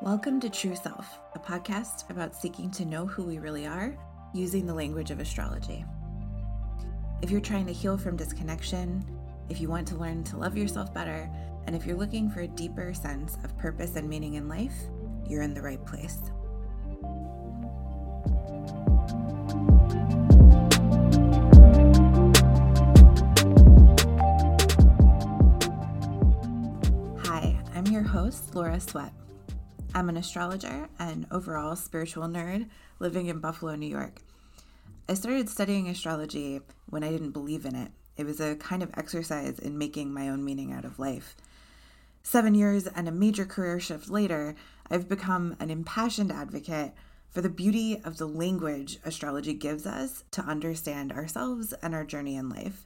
Welcome to True Self, a podcast about seeking to know who we really are using the language of astrology. If you're trying to heal from disconnection, if you want to learn to love yourself better, and if you're looking for a deeper sense of purpose and meaning in life, you're in the right place. Host Laura Sweat. I'm an astrologer and overall spiritual nerd living in Buffalo, New York. I started studying astrology when I didn't believe in it. It was a kind of exercise in making my own meaning out of life. 7 years and a major career shift later, I've become an impassioned advocate for the beauty of the language astrology gives us to understand ourselves and our journey in life.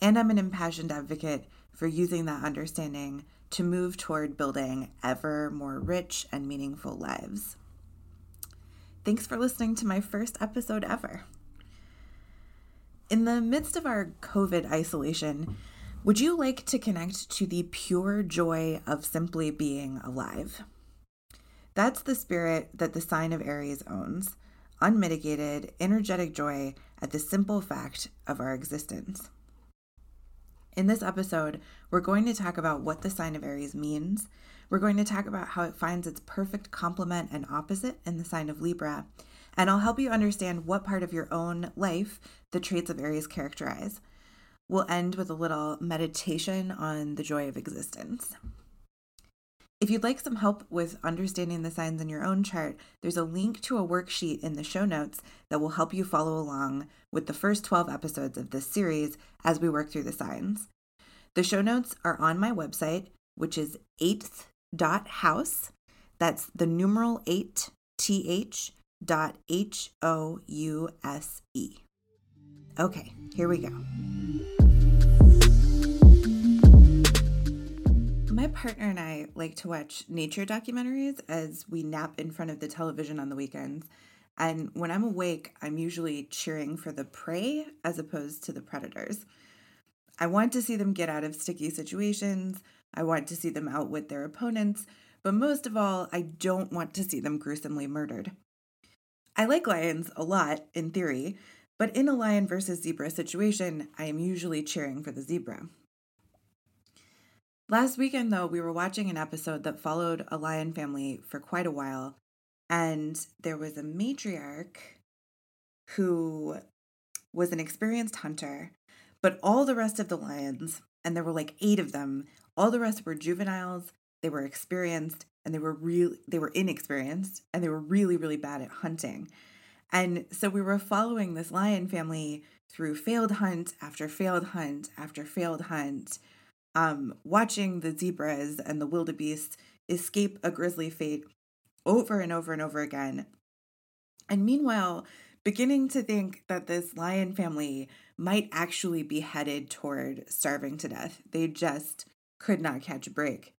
And I'm an impassioned advocate for using that understanding to move toward building ever more rich and meaningful lives. Thanks for listening to my first episode ever. In the midst of our COVID isolation, would you like to connect to the pure joy of simply being alive? That's the spirit that the sign of Aries owns, unmitigated, energetic joy at the simple fact of our existence. In this episode, we're going to talk about what the sign of Aries means. We're going to talk about how it finds its perfect complement and opposite in the sign of Libra. And I'll help you understand what part of your own life the traits of Aries characterize. We'll end with a little meditation on the joy of existence. If you'd like some help with understanding the signs in your own chart, there's a link to a worksheet in the show notes that will help you follow along with the first 12 episodes of this series as we work through the signs. The show notes are on my website, which is 8th.house. That's the numeral 8, th.house. Okay, here we go. My partner and I like to watch nature documentaries as we nap in front of the television on the weekends. And when I'm awake, I'm usually cheering for the prey as opposed to the predators. I want to see them get out of sticky situations. I want to see them outwit their opponents. But most of all, I don't want to see them gruesomely murdered. I like lions a lot, in theory, but in a lion versus zebra situation, I am usually cheering for the zebra. Last weekend, though, we were watching an episode that followed a lion family for quite a while, and there was a matriarch who was an experienced hunter, but all the rest of the lions, and there were like 8 of them, all the rest were juveniles, they were experienced, and they were inexperienced, and they were really, really bad at hunting. And so we were following this lion family through failed hunt after failed hunt after failed hunt, watching the zebras and the wildebeest escape a grisly fate over and over and over again. And meanwhile, beginning to think that this lion family might actually be headed toward starving to death. They just could not catch a break.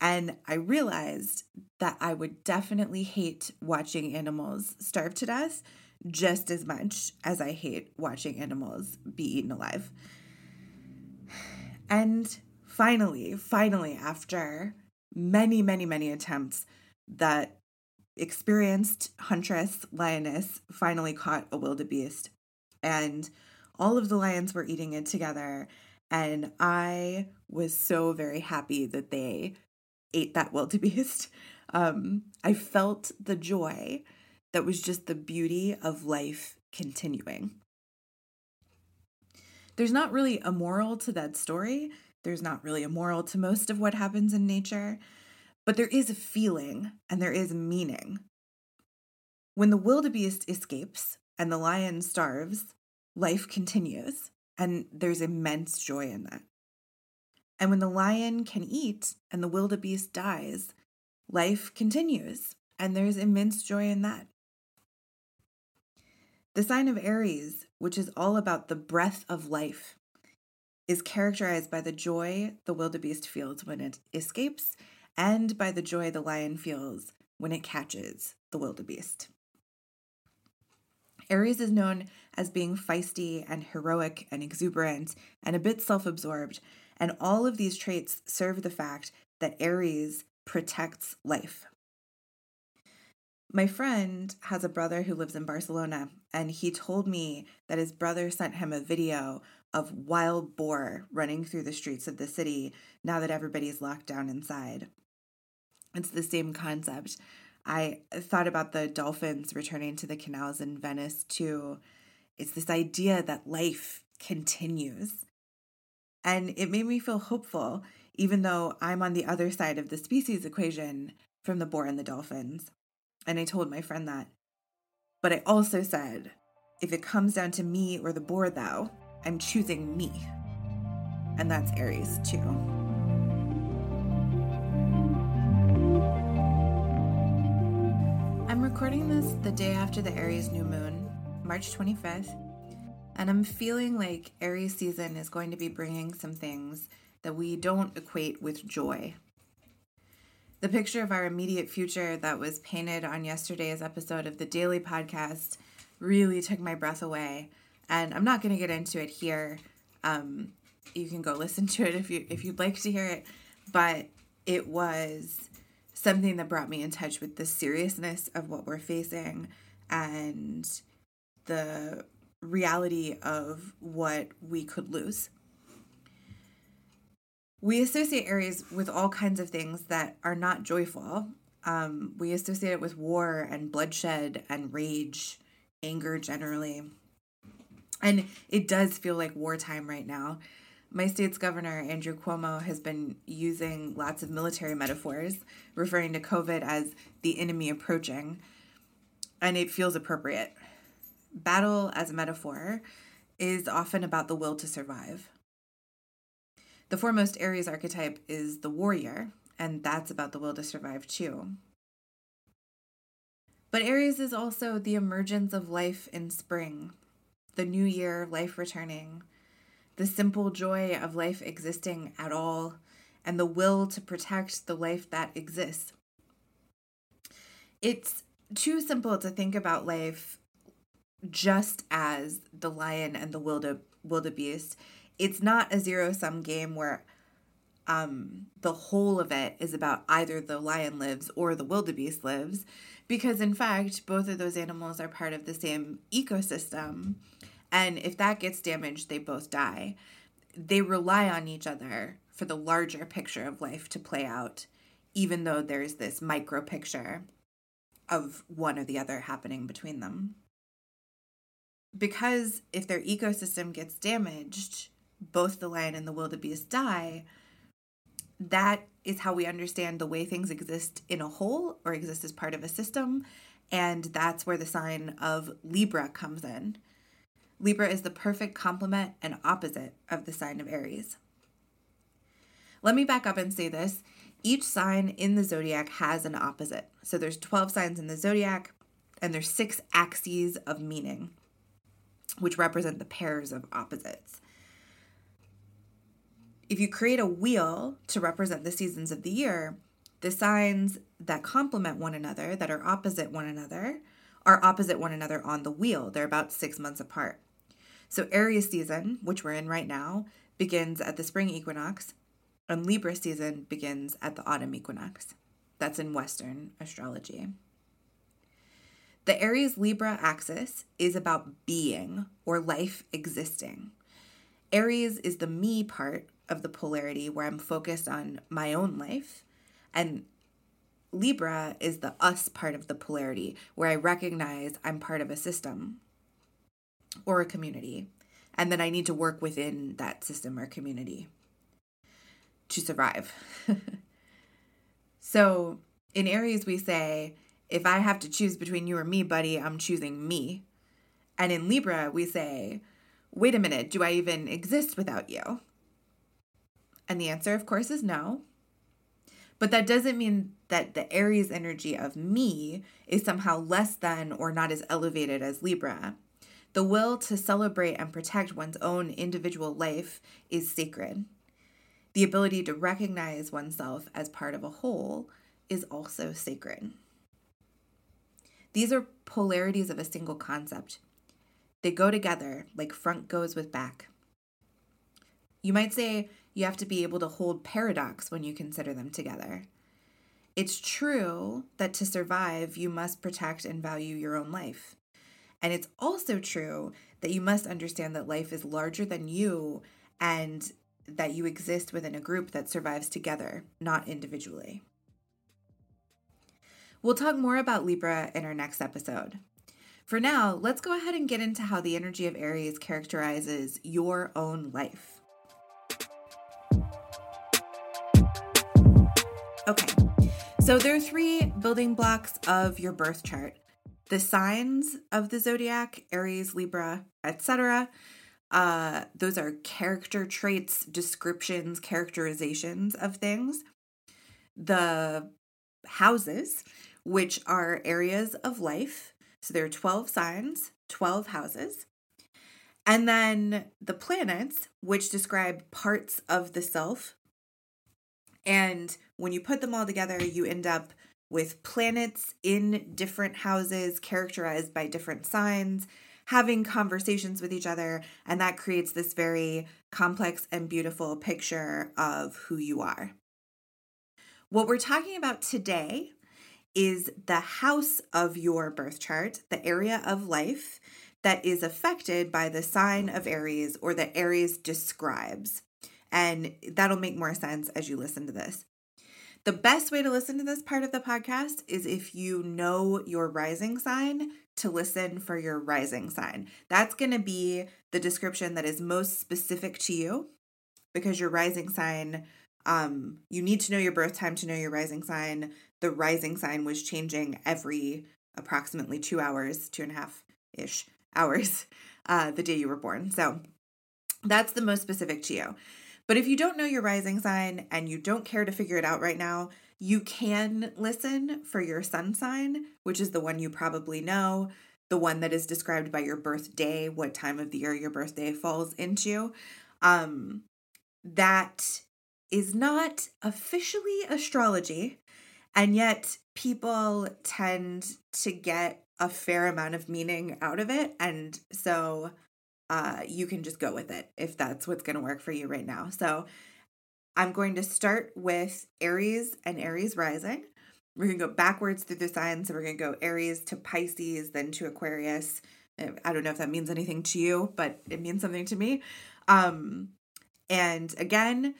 And I realized that I would definitely hate watching animals starve to death just as much as I hate watching animals be eaten alive. And finally, after many, many, many attempts, that experienced huntress lioness finally caught a wildebeest. And all of the lions were eating it together. And I was so very happy that they ate that wildebeest. I felt the joy that was just the beauty of life continuing. There's not really a moral to that story. There's not really a moral to most of what happens in nature, but there is a feeling and there is meaning. When the wildebeest escapes and the lion starves, life continues, and there's immense joy in that. And when the lion can eat and the wildebeest dies, life continues, and there's immense joy in that. The sign of Aries, which is all about the breath of life, is characterized by the joy the wildebeest feels when it escapes and by the joy the lion feels when it catches the wildebeest. Aries is known as being feisty and heroic and exuberant and a bit self-absorbed, and all of these traits serve the fact that Aries protects life. My friend has a brother who lives in Barcelona, and he told me that his brother sent him a video of wild boar running through the streets of the city now that everybody's locked down inside. It's the same concept. I thought about the dolphins returning to the canals in Venice too. It's this idea that life continues. And it made me feel hopeful, even though I'm on the other side of the species equation from the boar and the dolphins. And I told my friend that. But I also said, if it comes down to me or the boar though, I'm choosing me. And that's Aries too. I'm recording this the day after the Aries new moon, March 25th, and I'm feeling like Aries season is going to be bringing some things that we don't equate with joy. The picture of our immediate future that was painted on yesterday's episode of The Daily podcast really took my breath away, and I'm not going to get into it here. You can go listen to it if you'd like to hear it, but it was something that brought me in touch with the seriousness of what we're facing and the reality of what we could lose. We associate Aries with all kinds of things that are not joyful. We associate it with war and bloodshed and rage, anger generally. And it does feel like wartime right now. My state's governor, Andrew Cuomo, has been using lots of military metaphors, referring to COVID as the enemy approaching, and it feels appropriate. Battle as a metaphor is often about the will to survive. The foremost Aries archetype is the warrior, and that's about the will to survive too. But Aries is also the emergence of life in spring, the new year, life returning, the simple joy of life existing at all, and the will to protect the life that exists. It's too simple to think about life just as the lion and the wildebeest. It's not a zero-sum game where the whole of it is about either the lion lives or the wildebeest lives, because in fact, both of those animals are part of the same ecosystem. And if that gets damaged, they both die. They rely on each other for the larger picture of life to play out, even though there's this micro picture of one or the other happening between them. Because if their ecosystem gets damaged, both the lion and the wildebeest die, that is how we understand the way things exist in a whole or exist as part of a system, and that's where the sign of Libra comes in. Libra is the perfect complement and opposite of the sign of Aries. Let me back up and say this. Each sign in the zodiac has an opposite. So there's 12 signs in the zodiac, and there's 6 axes of meaning, which represent the pairs of opposites. If you create a wheel to represent the seasons of the year, the signs that complement one another, that are opposite one another on the wheel. They're about 6 months apart. So Aries season, which we're in right now, begins at the spring equinox, and Libra season begins at the autumn equinox. That's in Western astrology. The Aries-Libra axis is about being or life existing. Aries is the me part of the polarity where I'm focused on my own life, and Libra is the us part of the polarity where I recognize I'm part of a system or a community, and that I need to work within that system or community to survive. So in Aries, we say, if I have to choose between you or me, buddy, I'm choosing me. And in Libra, we say, wait a minute, do I even exist without you? And the answer, of course, is no. But that doesn't mean that the Aries energy of me is somehow less than or not as elevated as Libra. The will to celebrate and protect one's own individual life is sacred. The ability to recognize oneself as part of a whole is also sacred. These are polarities of a single concept. They go together like front goes with back. You might say you have to be able to hold paradox when you consider them together. It's true that to survive, you must protect and value your own life. And it's also true that you must understand that life is larger than you and that you exist within a group that survives together, not individually. We'll talk more about Libra in our next episode. For now, let's go ahead and get into how the energy of Aries characterizes your own life. Okay, so there are three building blocks of your birth chart. The signs of the zodiac, Aries, Libra, etc. Those are character traits, descriptions, characterizations of things. The houses, which are areas of life. So there are 12 signs, 12 houses. And then the planets, which describe parts of the self. And when you put them all together, you end up with planets in different houses, characterized by different signs, having conversations with each other, and that creates this very complex and beautiful picture of who you are. What we're talking about today is the house of your birth chart, the area of life that is affected by the sign of Aries or that Aries describes. And that'll make more sense as you listen to this. The best way to listen to this part of the podcast is if you know your rising sign, to listen for your rising sign. That's going to be the description that is most specific to you, because your rising sign, you need to know your birth time to know your rising sign. The rising sign was changing every approximately 2 hours, 2.5-ish hours, the day you were born. So that's the most specific to you. But if you don't know your rising sign and you don't care to figure it out right now, you can listen for your sun sign, which is the one you probably know, the one that is described by your birthday, what time of the year your birthday falls into. That is not officially astrology, and yet people tend to get a fair amount of meaning out of it, and so you can just go with it if that's what's going to work for you right now. So I'm going to start with Aries and Aries rising. We're going to go backwards through the signs. So we're going to go Aries to Pisces, then to Aquarius. I don't know if that means anything to you, but it means something to me. And again,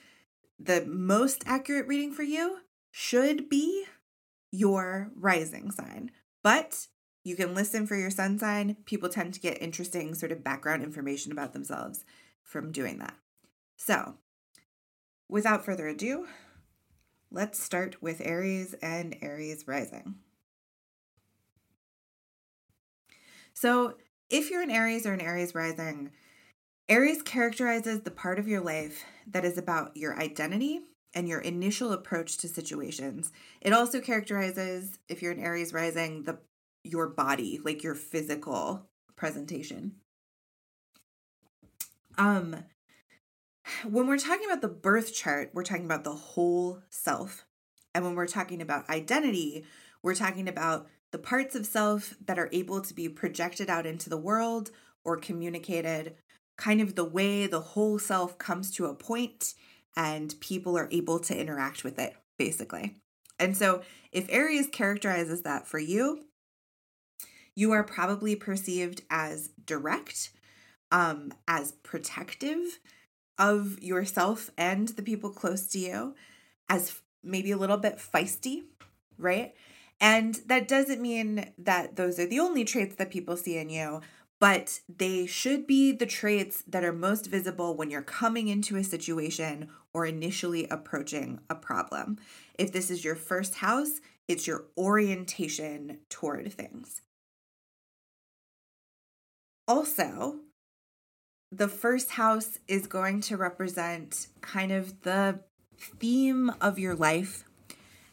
the most accurate reading for you should be your rising sign, but you can listen for your sun sign. People tend to get interesting sort of background information about themselves from doing that. So without further ado, let's start with Aries and Aries rising. So if you're an Aries or an Aries rising, Aries characterizes the part of your life that is about your identity and your initial approach to situations. It also characterizes, if you're an Aries rising, your body, like your physical presentation. When we're talking about the birth chart, we're talking about the whole self. And when we're talking about identity, we're talking about the parts of self that are able to be projected out into the world or communicated, kind of the way the whole self comes to a point and people are able to interact with it, basically. And so if Aries characterizes that for you, you are probably perceived as direct, as protective of yourself and the people close to you, as maybe a little bit feisty, right? And that doesn't mean that those are the only traits that people see in you, but they should be the traits that are most visible when you're coming into a situation or initially approaching a problem. If this is your first house, it's your orientation toward things. Also, the first house is going to represent kind of the theme of your life.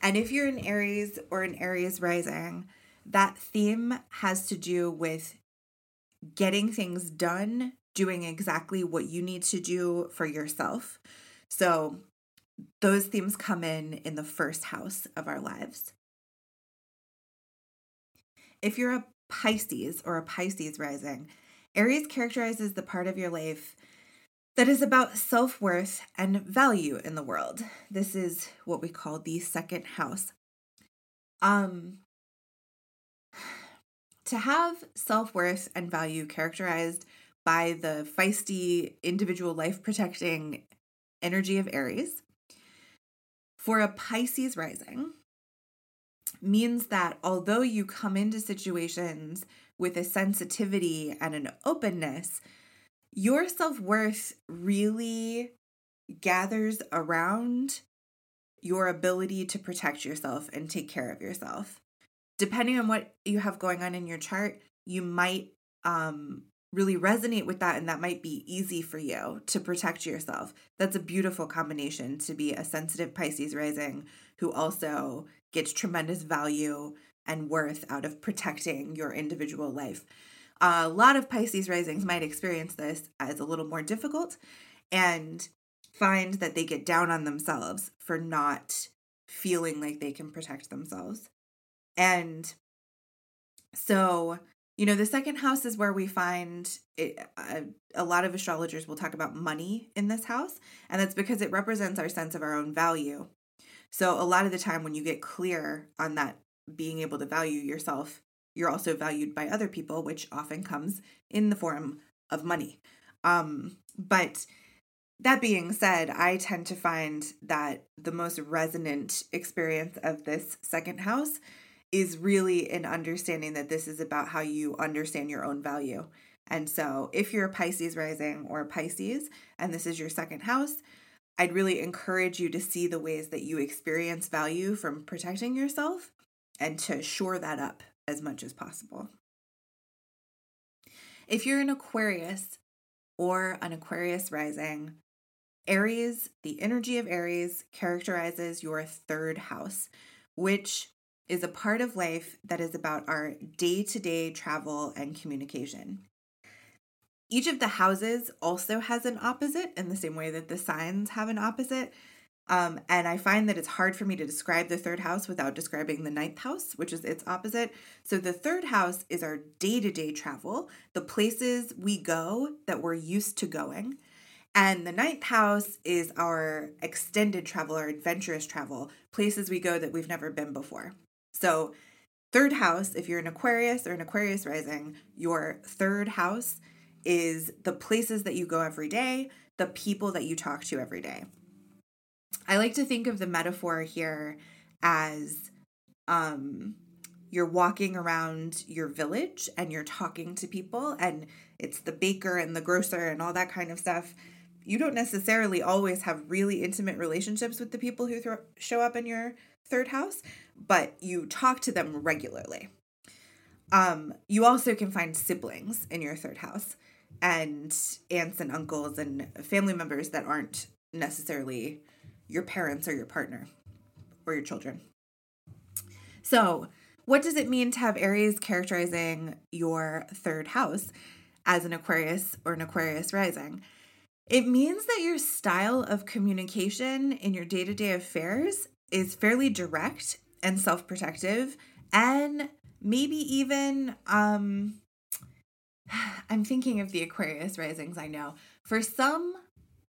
And if you're an Aries or an Aries rising, that theme has to do with getting things done, doing exactly what you need to do for yourself. So those themes come in the first house of our lives. If you're a Pisces or a Pisces rising, Aries characterizes the part of your life that is about self-worth and value in the world. This is what we call the second house. To have self-worth and value characterized by the feisty, individual life-protecting energy of Aries for a Pisces rising means that although you come into situations with a sensitivity and an openness, your self-worth really gathers around your ability to protect yourself and take care of yourself. Depending on what you have going on in your chart, you might really resonate with that, and that might be easy for you to protect yourself. That's a beautiful combination, to be a sensitive Pisces rising who also gets tremendous value and worth out of protecting your individual life. A lot of Pisces risings might experience this as a little more difficult and find that they get down on themselves for not feeling like they can protect themselves. And so, you know, the second house is where we find it, a lot of astrologers will talk about money in this house, and that's because it represents our sense of our own value. So a lot of the time when you get clear on that, being able to value yourself, you're also valued by other people, which often comes in the form of money. But that being said, I tend to find that the most resonant experience of this second house is really an understanding that this is about how you understand your own value. And so if you're a Pisces rising or Pisces, and this is your second house, I'd really encourage you to see the ways that you experience value from protecting yourself and to shore that up as much as possible. If you're an Aquarius or an Aquarius rising, Aries, the energy of Aries characterizes your third house, which is a part of life that is about our day-to-day travel and communication. Each of the houses also has an opposite in the same way that the signs have an opposite. And I find that it's hard for me to describe the third house without describing the ninth house, which is its opposite. So the third house is our day-to-day travel, the places we go that we're used to going. And the ninth house is our extended travel, our adventurous travel, places we go that we've never been before. So third house, if you're an Aquarius or an Aquarius rising, your third house is the places that you go every day, the people that you talk to every day. I like to think of the metaphor here as you're walking around your village and you're talking to people, and it's the baker and the grocer and all that kind of stuff. You don't necessarily always have really intimate relationships with the people who show up in your third house, but you talk to them regularly. You also can find siblings in your third house and aunts and uncles and family members that aren't necessarily your parents or your partner or your children. So what does it mean to have Aries characterizing your third house as an Aquarius or an Aquarius rising? It means that your style of communication in your day-to-day affairs is fairly direct and self-protective, and maybe even, I'm thinking of the Aquarius risings I know. For some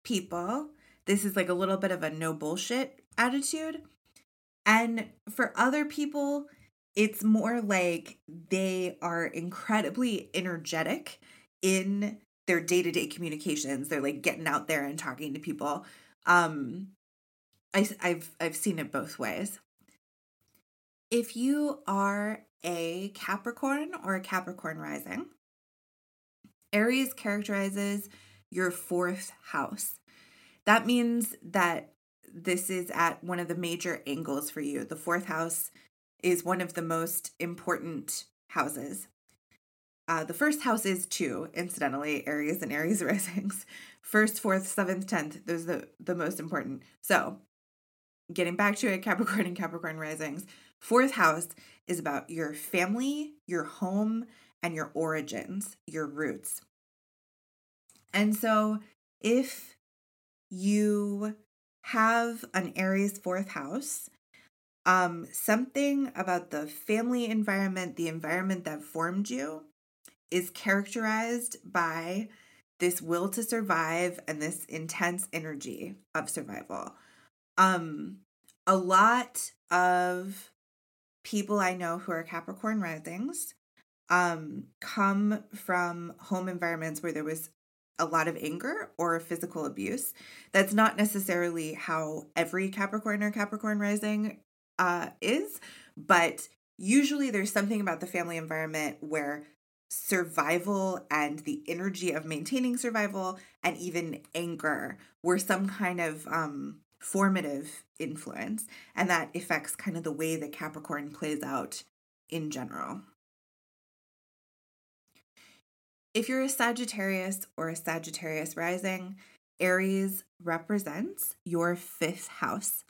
people, this is like a little bit of a no bullshit attitude. And for other people, it's more like they are incredibly energetic in their day-to-day communications. They're like getting out there and talking to people. I've seen it both ways. If you are a Capricorn or a Capricorn rising, Aries characterizes your fourth house. That means that this is at one of the major angles for you. The fourth house is one of the most important houses. The first house is two, incidentally, Aries and Aries risings. First, fourth, seventh, 10th, those are the most important. So getting back to it, Capricorn and Capricorn risings, fourth house is about your family, your home, and your origins, your roots. And so if you have an Aries fourth house, something about the family environment, the environment that formed you, is characterized by this will to survive and this intense energy of survival. A lot of people I know who are Capricorn risings come from home environments where there was a lot of anger or physical abuse. That's not necessarily how every Capricorn or Capricorn rising is, but usually there's something about the family environment where survival and the energy of maintaining survival and even anger were some kind of formative influence, and that affects kind of the way that Capricorn plays out in general. If you're a Sagittarius or a Sagittarius rising, Aries represents your fifth house.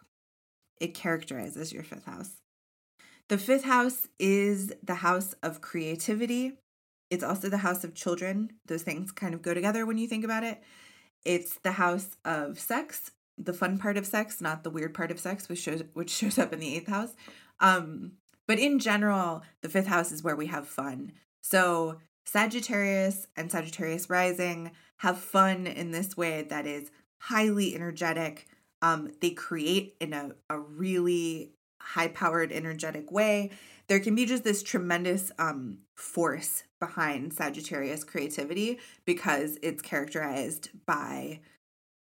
It characterizes your fifth house. The fifth house is the house of creativity. It's also the house of children. Those things kind of go together when you think about it. It's the house of sex, the fun part of sex, not the weird part of sex, which shows up in the eighth house. But in general, the fifth house is where we have fun. So Sagittarius and Sagittarius rising have fun in this way that is highly energetic. They create in a really high-powered, energetic way. There can be just this tremendous force behind Sagittarius creativity because it's characterized by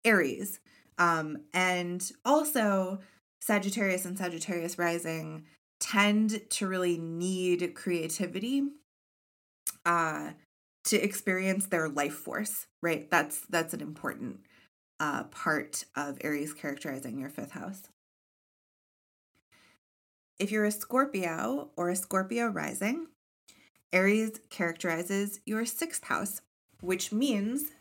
Aries. And also, Sagittarius and Sagittarius rising tend to really need creativity to experience their life force, right? That's an important part of Aries characterizing your fifth house. If you're a Scorpio or a Scorpio rising, Aries characterizes your sixth house, which means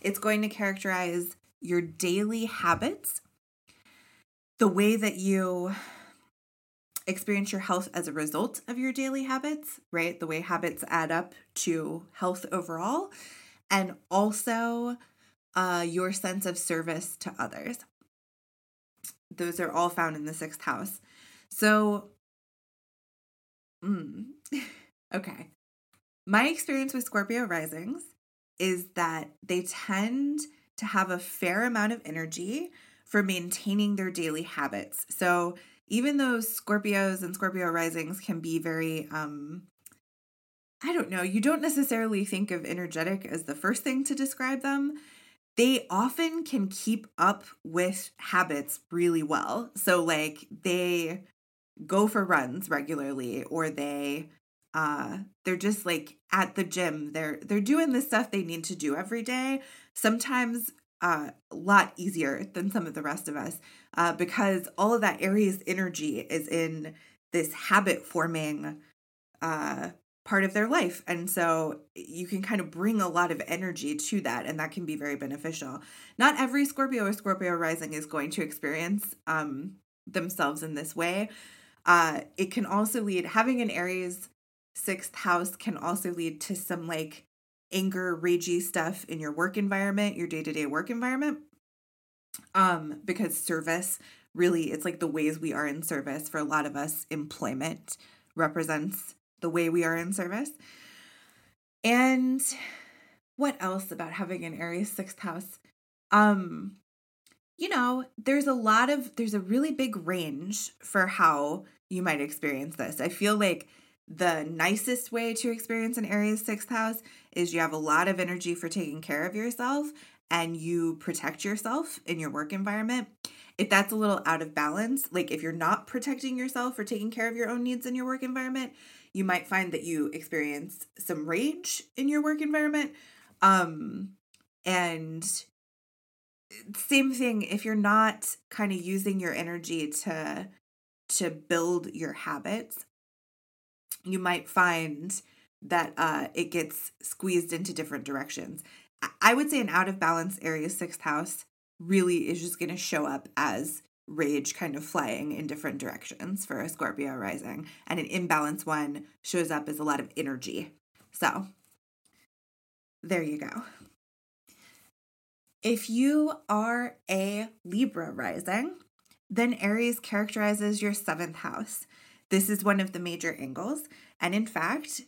it's going to characterize your daily habits, the way that you experience your health as a result of your daily habits, right? The way habits add up to health overall, and also your sense of service to others. Those are all found in the sixth house. So, okay. My experience with Scorpio risings is that they tend to have a fair amount of energy for maintaining their daily habits. So even though Scorpios and Scorpio risings can be very, you don't necessarily think of energetic as the first thing to describe them. They often can keep up with habits really well. So like they go for runs regularly, or they're just like at the gym. They're doing the stuff they need to do every day. Sometimes a lot easier than some of the rest of us because all of that Aries energy is in this habit forming part of their life. And so you can kind of bring a lot of energy to that, and that can be very beneficial. Not every Scorpio or Scorpio rising is going to experience themselves in this way. It can also lead, having an Aries sixth house can also lead to some like anger, ragey stuff in your work environment, your day-to-day work environment, because service really, it's like the ways we are in service. For a lot of us, employment represents the way we are in service. And what else about having an Aries sixth house? There's a really big range for how you might experience this. I feel like the nicest way to experience an Aries sixth house is you have a lot of energy for taking care of yourself and you protect yourself in your work environment. If that's a little out of balance, like if you're not protecting yourself or taking care of your own needs in your work environment, you might find that you experience some rage in your work environment. And same thing, if you're not kind of using your energy to build your habits, you might find that it gets squeezed into different directions. I would say an out of balance Aries sixth house really is just going to show up as rage kind of flying in different directions for a Scorpio rising. And an imbalanced one shows up as a lot of energy. So there you go. If you are a Libra rising, then Aries characterizes your seventh house. This is one of the major angles, and in fact,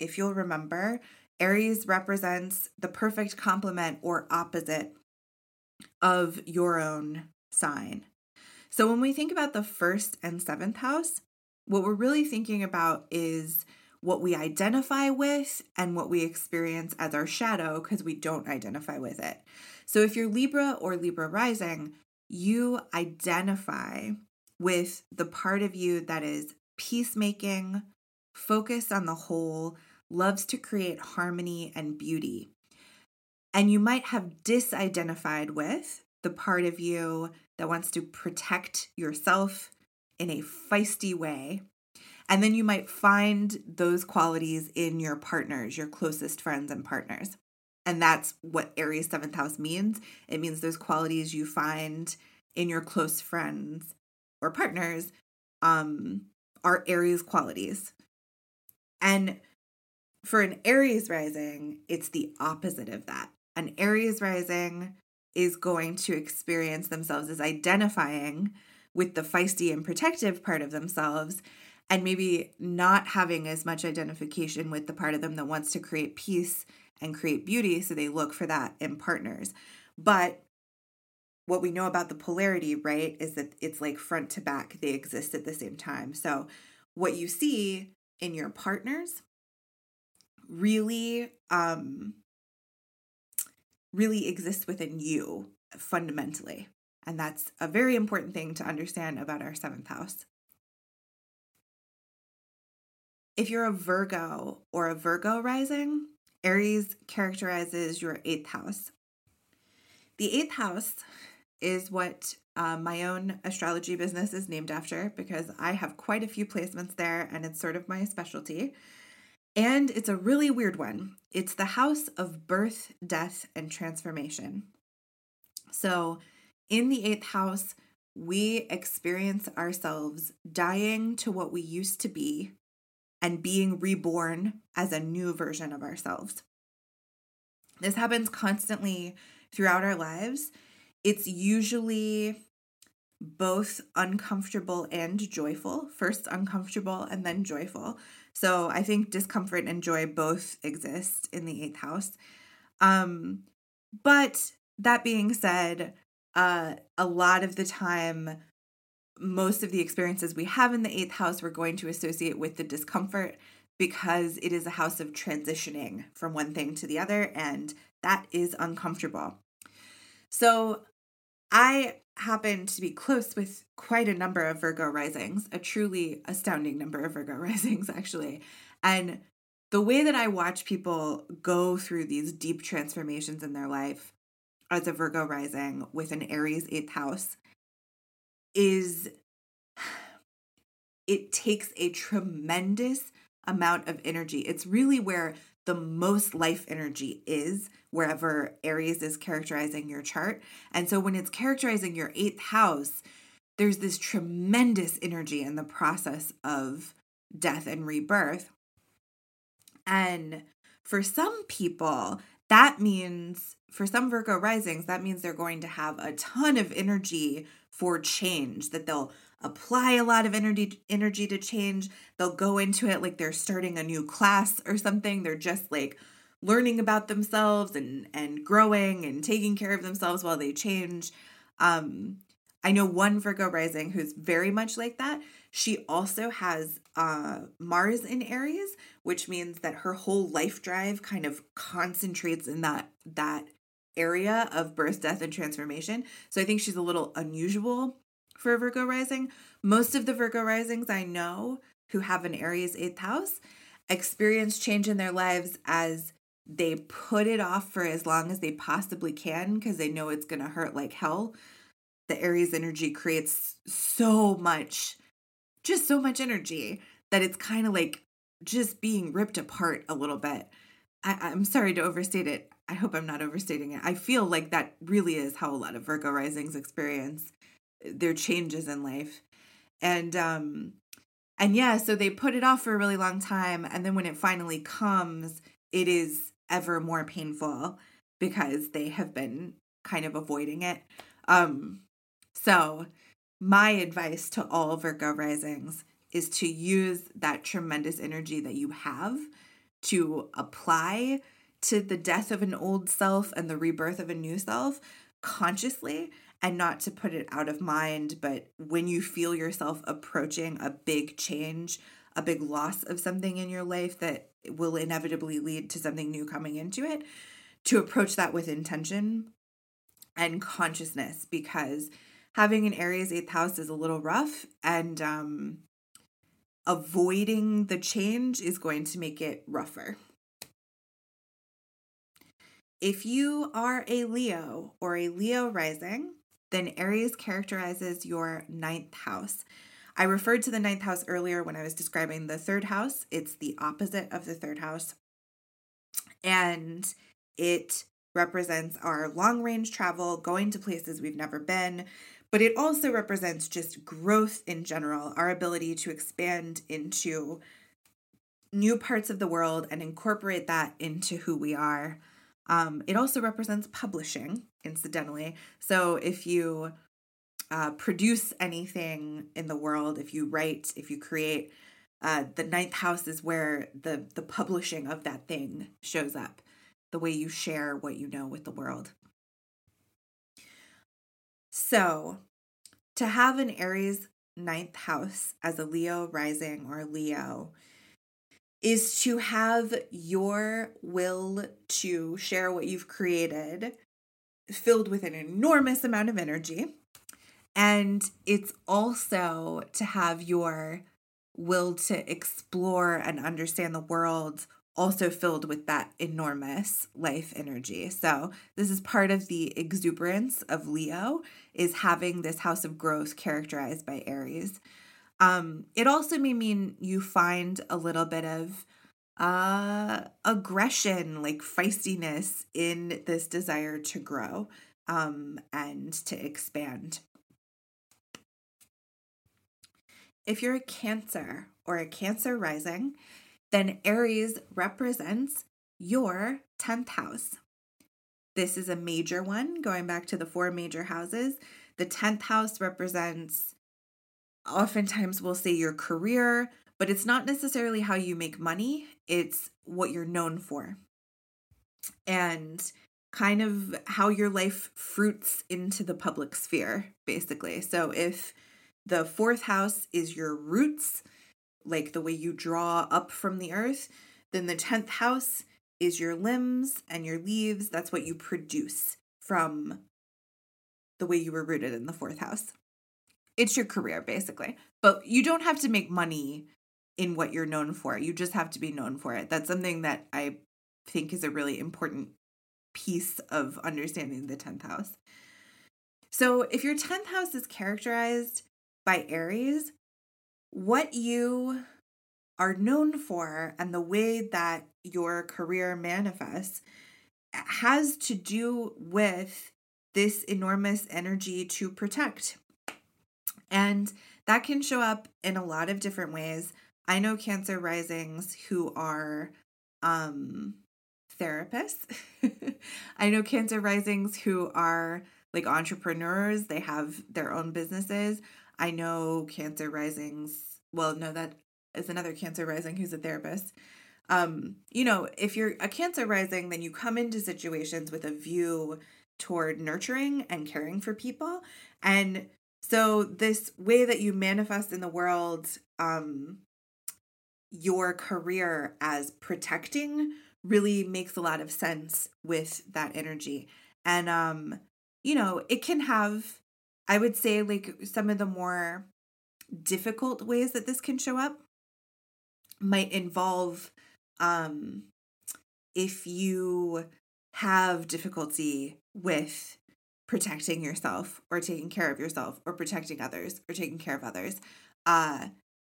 if you'll remember, Aries represents the perfect complement or opposite of your own sign. So when we think about the first and seventh house, What we're really thinking about is what we identify with and what we experience as our shadow because we don't identify with it. So if you're Libra or Libra rising, you identify with the part of you that is peacemaking, focused on the whole, loves to create harmony and beauty. And you might have disidentified with the part of you that wants to protect yourself in a feisty way. And then you might find those qualities in your partners, your closest friends and partners. And that's what Aries 7th house means. It means those qualities you find in your close friends or partners are Aries qualities. And for an Aries rising, it's the opposite of that. An Aries rising is going to experience themselves as identifying with the feisty and protective part of themselves, and maybe not having as much identification with the part of them that wants to create peace and create beauty, so they look for that in partners. But what we know about the polarity, right, is that it's like front to back. They exist at the same time. So what you see in your partners really, really exists within you fundamentally. And that's a very important thing to understand about our 7th house. If you're a Virgo or a Virgo rising, Aries characterizes your 8th house. The 8th house is what my own astrology business is named after because I have quite a few placements there and it's sort of my specialty. And it's a really weird one. It's the house of birth, death, and transformation. So in the 8th house, we experience ourselves dying to what we used to be and being reborn as a new version of ourselves. This happens constantly throughout our lives. It's usually both uncomfortable and joyful. First uncomfortable and then joyful. So I think discomfort and joy both exist in the 8th house. But that being said, a lot of the time, most of the experiences we have in the 8th house, we're going to associate with the discomfort because it is a house of transitioning from one thing to the other, and that is uncomfortable. So I happen to be close with quite a number of Virgo risings, a truly astounding number of Virgo risings, actually. And the way that I watch people go through these deep transformations in their life as a Virgo rising with an Aries 8th house is it takes a tremendous amount of energy. It's really where the most life energy is, wherever Aries is characterizing your chart. And so when it's characterizing your 8th house, there's this tremendous energy in the process of death and rebirth. And for some people, that means, for some Virgo risings, that means they're going to have a ton of energy for change, that they'll apply a lot of energy to change. They'll go into it like they're starting a new class or something. They're just like learning about themselves and growing and taking care of themselves while they change. I know one Virgo rising who's very much like that. She also has Mars in Aries, which means that her whole life drive kind of concentrates in that area of birth, death, and transformation. So I think she's a little unusual for a Virgo rising. Most of the Virgo risings I know who have an Aries 8th house experience change in their lives as they put it off for as long as they possibly can because they know it's going to hurt like hell. The Aries energy creates so much, just so much energy that it's kind of like just being ripped apart a little bit. I'm sorry to overstate it. I hope I'm not overstating it. I feel like that really is how a lot of Virgo risings experience their changes in life. And yeah, so they put it off for a really long time. And then when it finally comes, it is ever more painful because they have been kind of avoiding it. So my advice to all Virgo risings is to use that tremendous energy that you have to apply to the death of an old self and the rebirth of a new self consciously and not to put it out of mind, but when you feel yourself approaching a big change, a big loss of something in your life that will inevitably lead to something new coming into it, to approach that with intention and consciousness, because having an Aries 8th house is a little rough, and avoiding the change is going to make it rougher. If you are a Leo or a Leo rising, then Aries characterizes your 9th house. I referred to the 9th house earlier when I was describing the 3rd house. It's the opposite of the 3rd house, and it represents our long-range travel, going to places we've never been, but it also represents just growth in general, our ability to expand into new parts of the world and incorporate that into who we are. It also represents publishing, incidentally. So if you produce anything in the world, if you write, if you create, the 9th house is where the publishing of that thing shows up, the way you share what you know with the world. So to have an Aries 9th house as a Leo rising or Leo is to have your will to share what you've created filled with an enormous amount of energy. And it's also to have your will to explore and understand the world also filled with that enormous life energy. So this is part of the exuberance of Leo, is having this house of growth characterized by Aries. It also may mean you find a little bit of aggression, like feistiness, in this desire to grow and to expand. If you're a Cancer or a Cancer rising, then Aries represents your 10th house. This is a major one, going back to the 4 major houses. The 10th house represents, oftentimes we'll say, your career, but it's not necessarily how you make money. It's what you're known for and kind of how your life fruits into the public sphere, basically. So if the 4th house is your roots, like the way you draw up from the earth, then the 10th house is your limbs and your leaves. That's what you produce from the way you were rooted in the 4th house. It's your career, basically. But you don't have to make money in what you're known for. You just have to be known for it. That's something that I think is a really important piece of understanding the 10th house. So if your 10th house is characterized by Aries, what you are known for and the way that your career manifests has to do with this enormous energy to protect. And that can show up in a lot of different ways. I know Cancer risings who are therapists. I know Cancer risings who are like entrepreneurs. They have their own businesses. I know Cancer risings, well, no, that is another Cancer rising who's a therapist. You know, if you're a Cancer rising, then you come into situations with a view toward nurturing and caring for people. And so this way that you manifest in the world, your career as protecting really makes a lot of sense with that energy. And, you know, it can have, I would say, like, some of the more difficult ways that this can show up might involve if you have difficulty with protecting yourself or taking care of yourself or protecting others or taking care of others.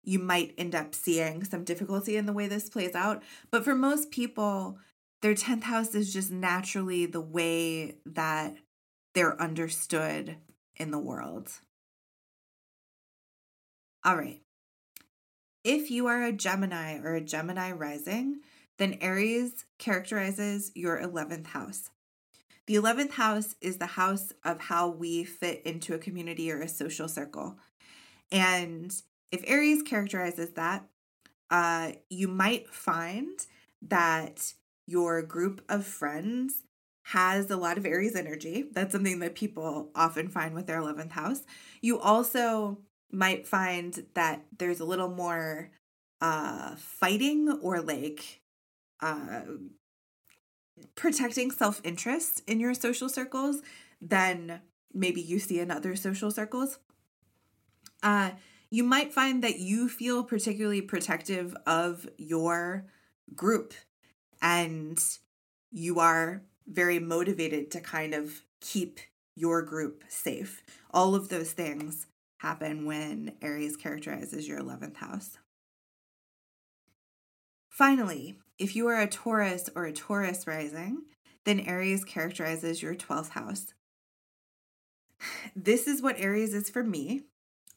You might end up seeing some difficulty in the way this plays out. But for most people, their 10th house is just naturally the way that they're understood in the world. All right. If you are a Gemini or a Gemini rising, then Aries characterizes your 11th house. The 11th house is the house of how we fit into a community or a social circle. And if Aries characterizes that, you might find that your group of friends has a lot of Aries energy. That's something that people often find with their 11th house. You also might find that there's a little more fighting or like protecting self-interest in your social circles than maybe you see in other social circles. You might find that you feel particularly protective of your group and you are very motivated to kind of keep your group safe. All of those things happen when Aries characterizes your 11th house. Finally, if you are a Taurus or a Taurus rising, then Aries characterizes your 12th house. This is what Aries is for me,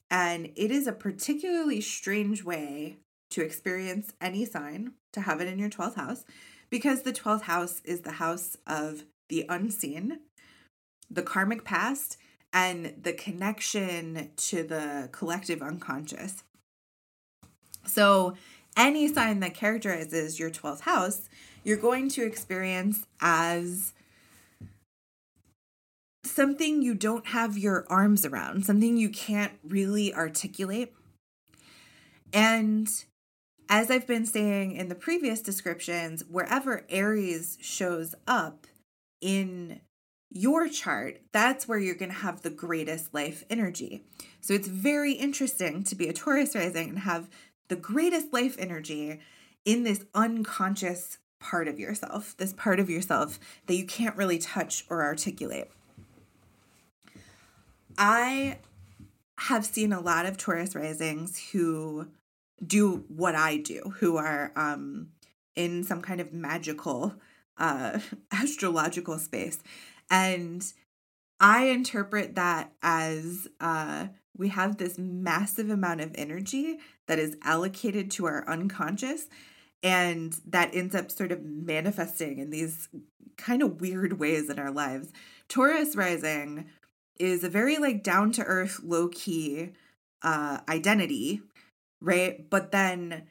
and it is a particularly strange way to experience any sign, to have it in your 12th house, because the 12th house is the house of the unseen, the karmic past, and the connection to the collective unconscious. So any sign that characterizes your 12th house, you're going to experience as something you don't have your arms around, something you can't really articulate. And as I've been saying in the previous descriptions, wherever Aries shows up in your chart, that's where you're going to have the greatest life energy. So it's very interesting to be a Taurus rising and have the greatest life energy in this unconscious part of yourself, this part of yourself that you can't really touch or articulate. I have seen a lot of Taurus risings who do what I do, who are in some kind of magical astrological space. And I interpret that as we have this massive amount of energy that is allocated to our unconscious, and that ends up sort of manifesting in these kind of weird ways in our lives. Taurus rising is a very like down-to-earth, low-key identity, right? But then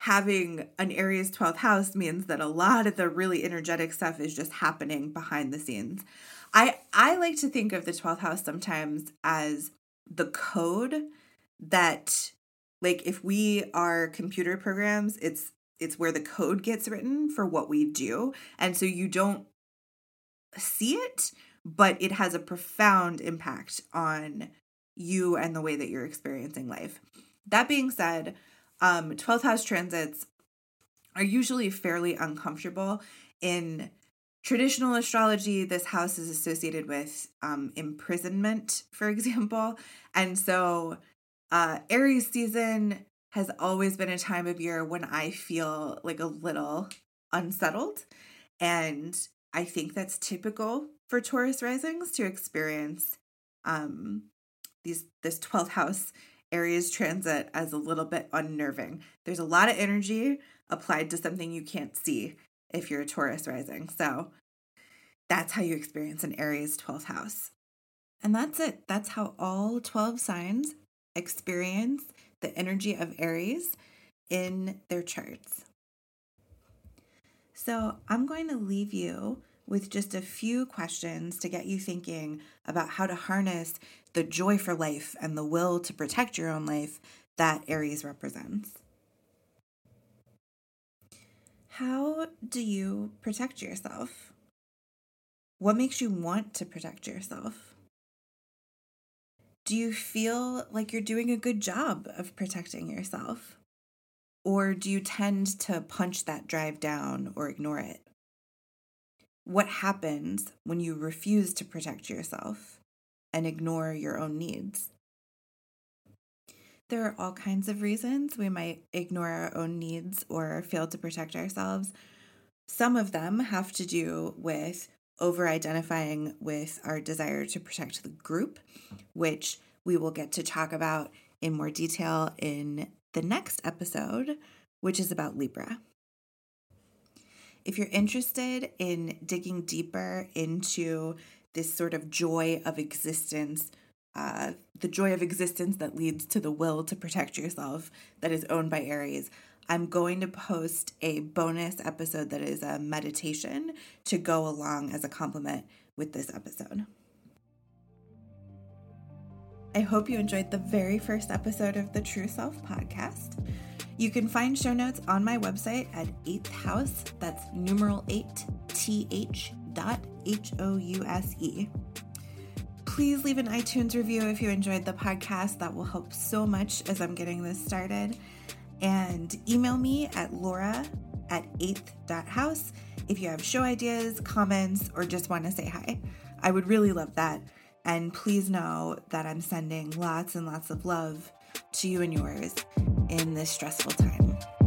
having an Aries 12th house means that a lot of the really energetic stuff is just happening behind the scenes. I like to think of the 12th house sometimes as the code that, like, if we are computer programs, it's where the code gets written for what we do. And so you don't see it, but it has a profound impact on you and the way that you're experiencing life. That being said, 12th house transits are usually fairly uncomfortable. In traditional astrology, this house is associated with imprisonment, for example. And so Aries season has always been a time of year when I feel like a little unsettled. And I think that's typical for Taurus risings to experience this 12th house Aries transit as a little bit unnerving. There's a lot of energy applied to something you can't see if you're a Taurus rising. So that's how you experience an Aries 12th house. And that's it. That's how all 12 signs experience the energy of Aries in their charts. So I'm going to leave you with just a few questions to get you thinking about how to harness the joy for life and the will to protect your own life that Aries represents. How do you protect yourself? What makes you want to protect yourself? Do you feel like you're doing a good job of protecting yourself? Or do you tend to punch that drive down or ignore it? What happens when you refuse to protect yourself and ignore your own needs? There are all kinds of reasons we might ignore our own needs or fail to protect ourselves. Some of them have to do with over-identifying with our desire to protect the group, which we will get to talk about in more detail in the next episode, which is about Libra. If you're interested in digging deeper into this sort of joy of existence, the joy of existence that leads to the will to protect yourself that is owned by Aries, I'm going to post a bonus episode that is a meditation to go along as a compliment with this episode. I hope you enjoyed the very first episode of the True Self podcast. You can find show notes on my website at 8th House, that's numeral 8th.house. Please leave an iTunes review if you enjoyed the podcast. That will help so much as I'm getting this started. And email me at laura@8th.house if you have show ideas, comments, or just want to say hi. I would really love that. And please know that I'm sending lots and lots of love to you and yours in this stressful time.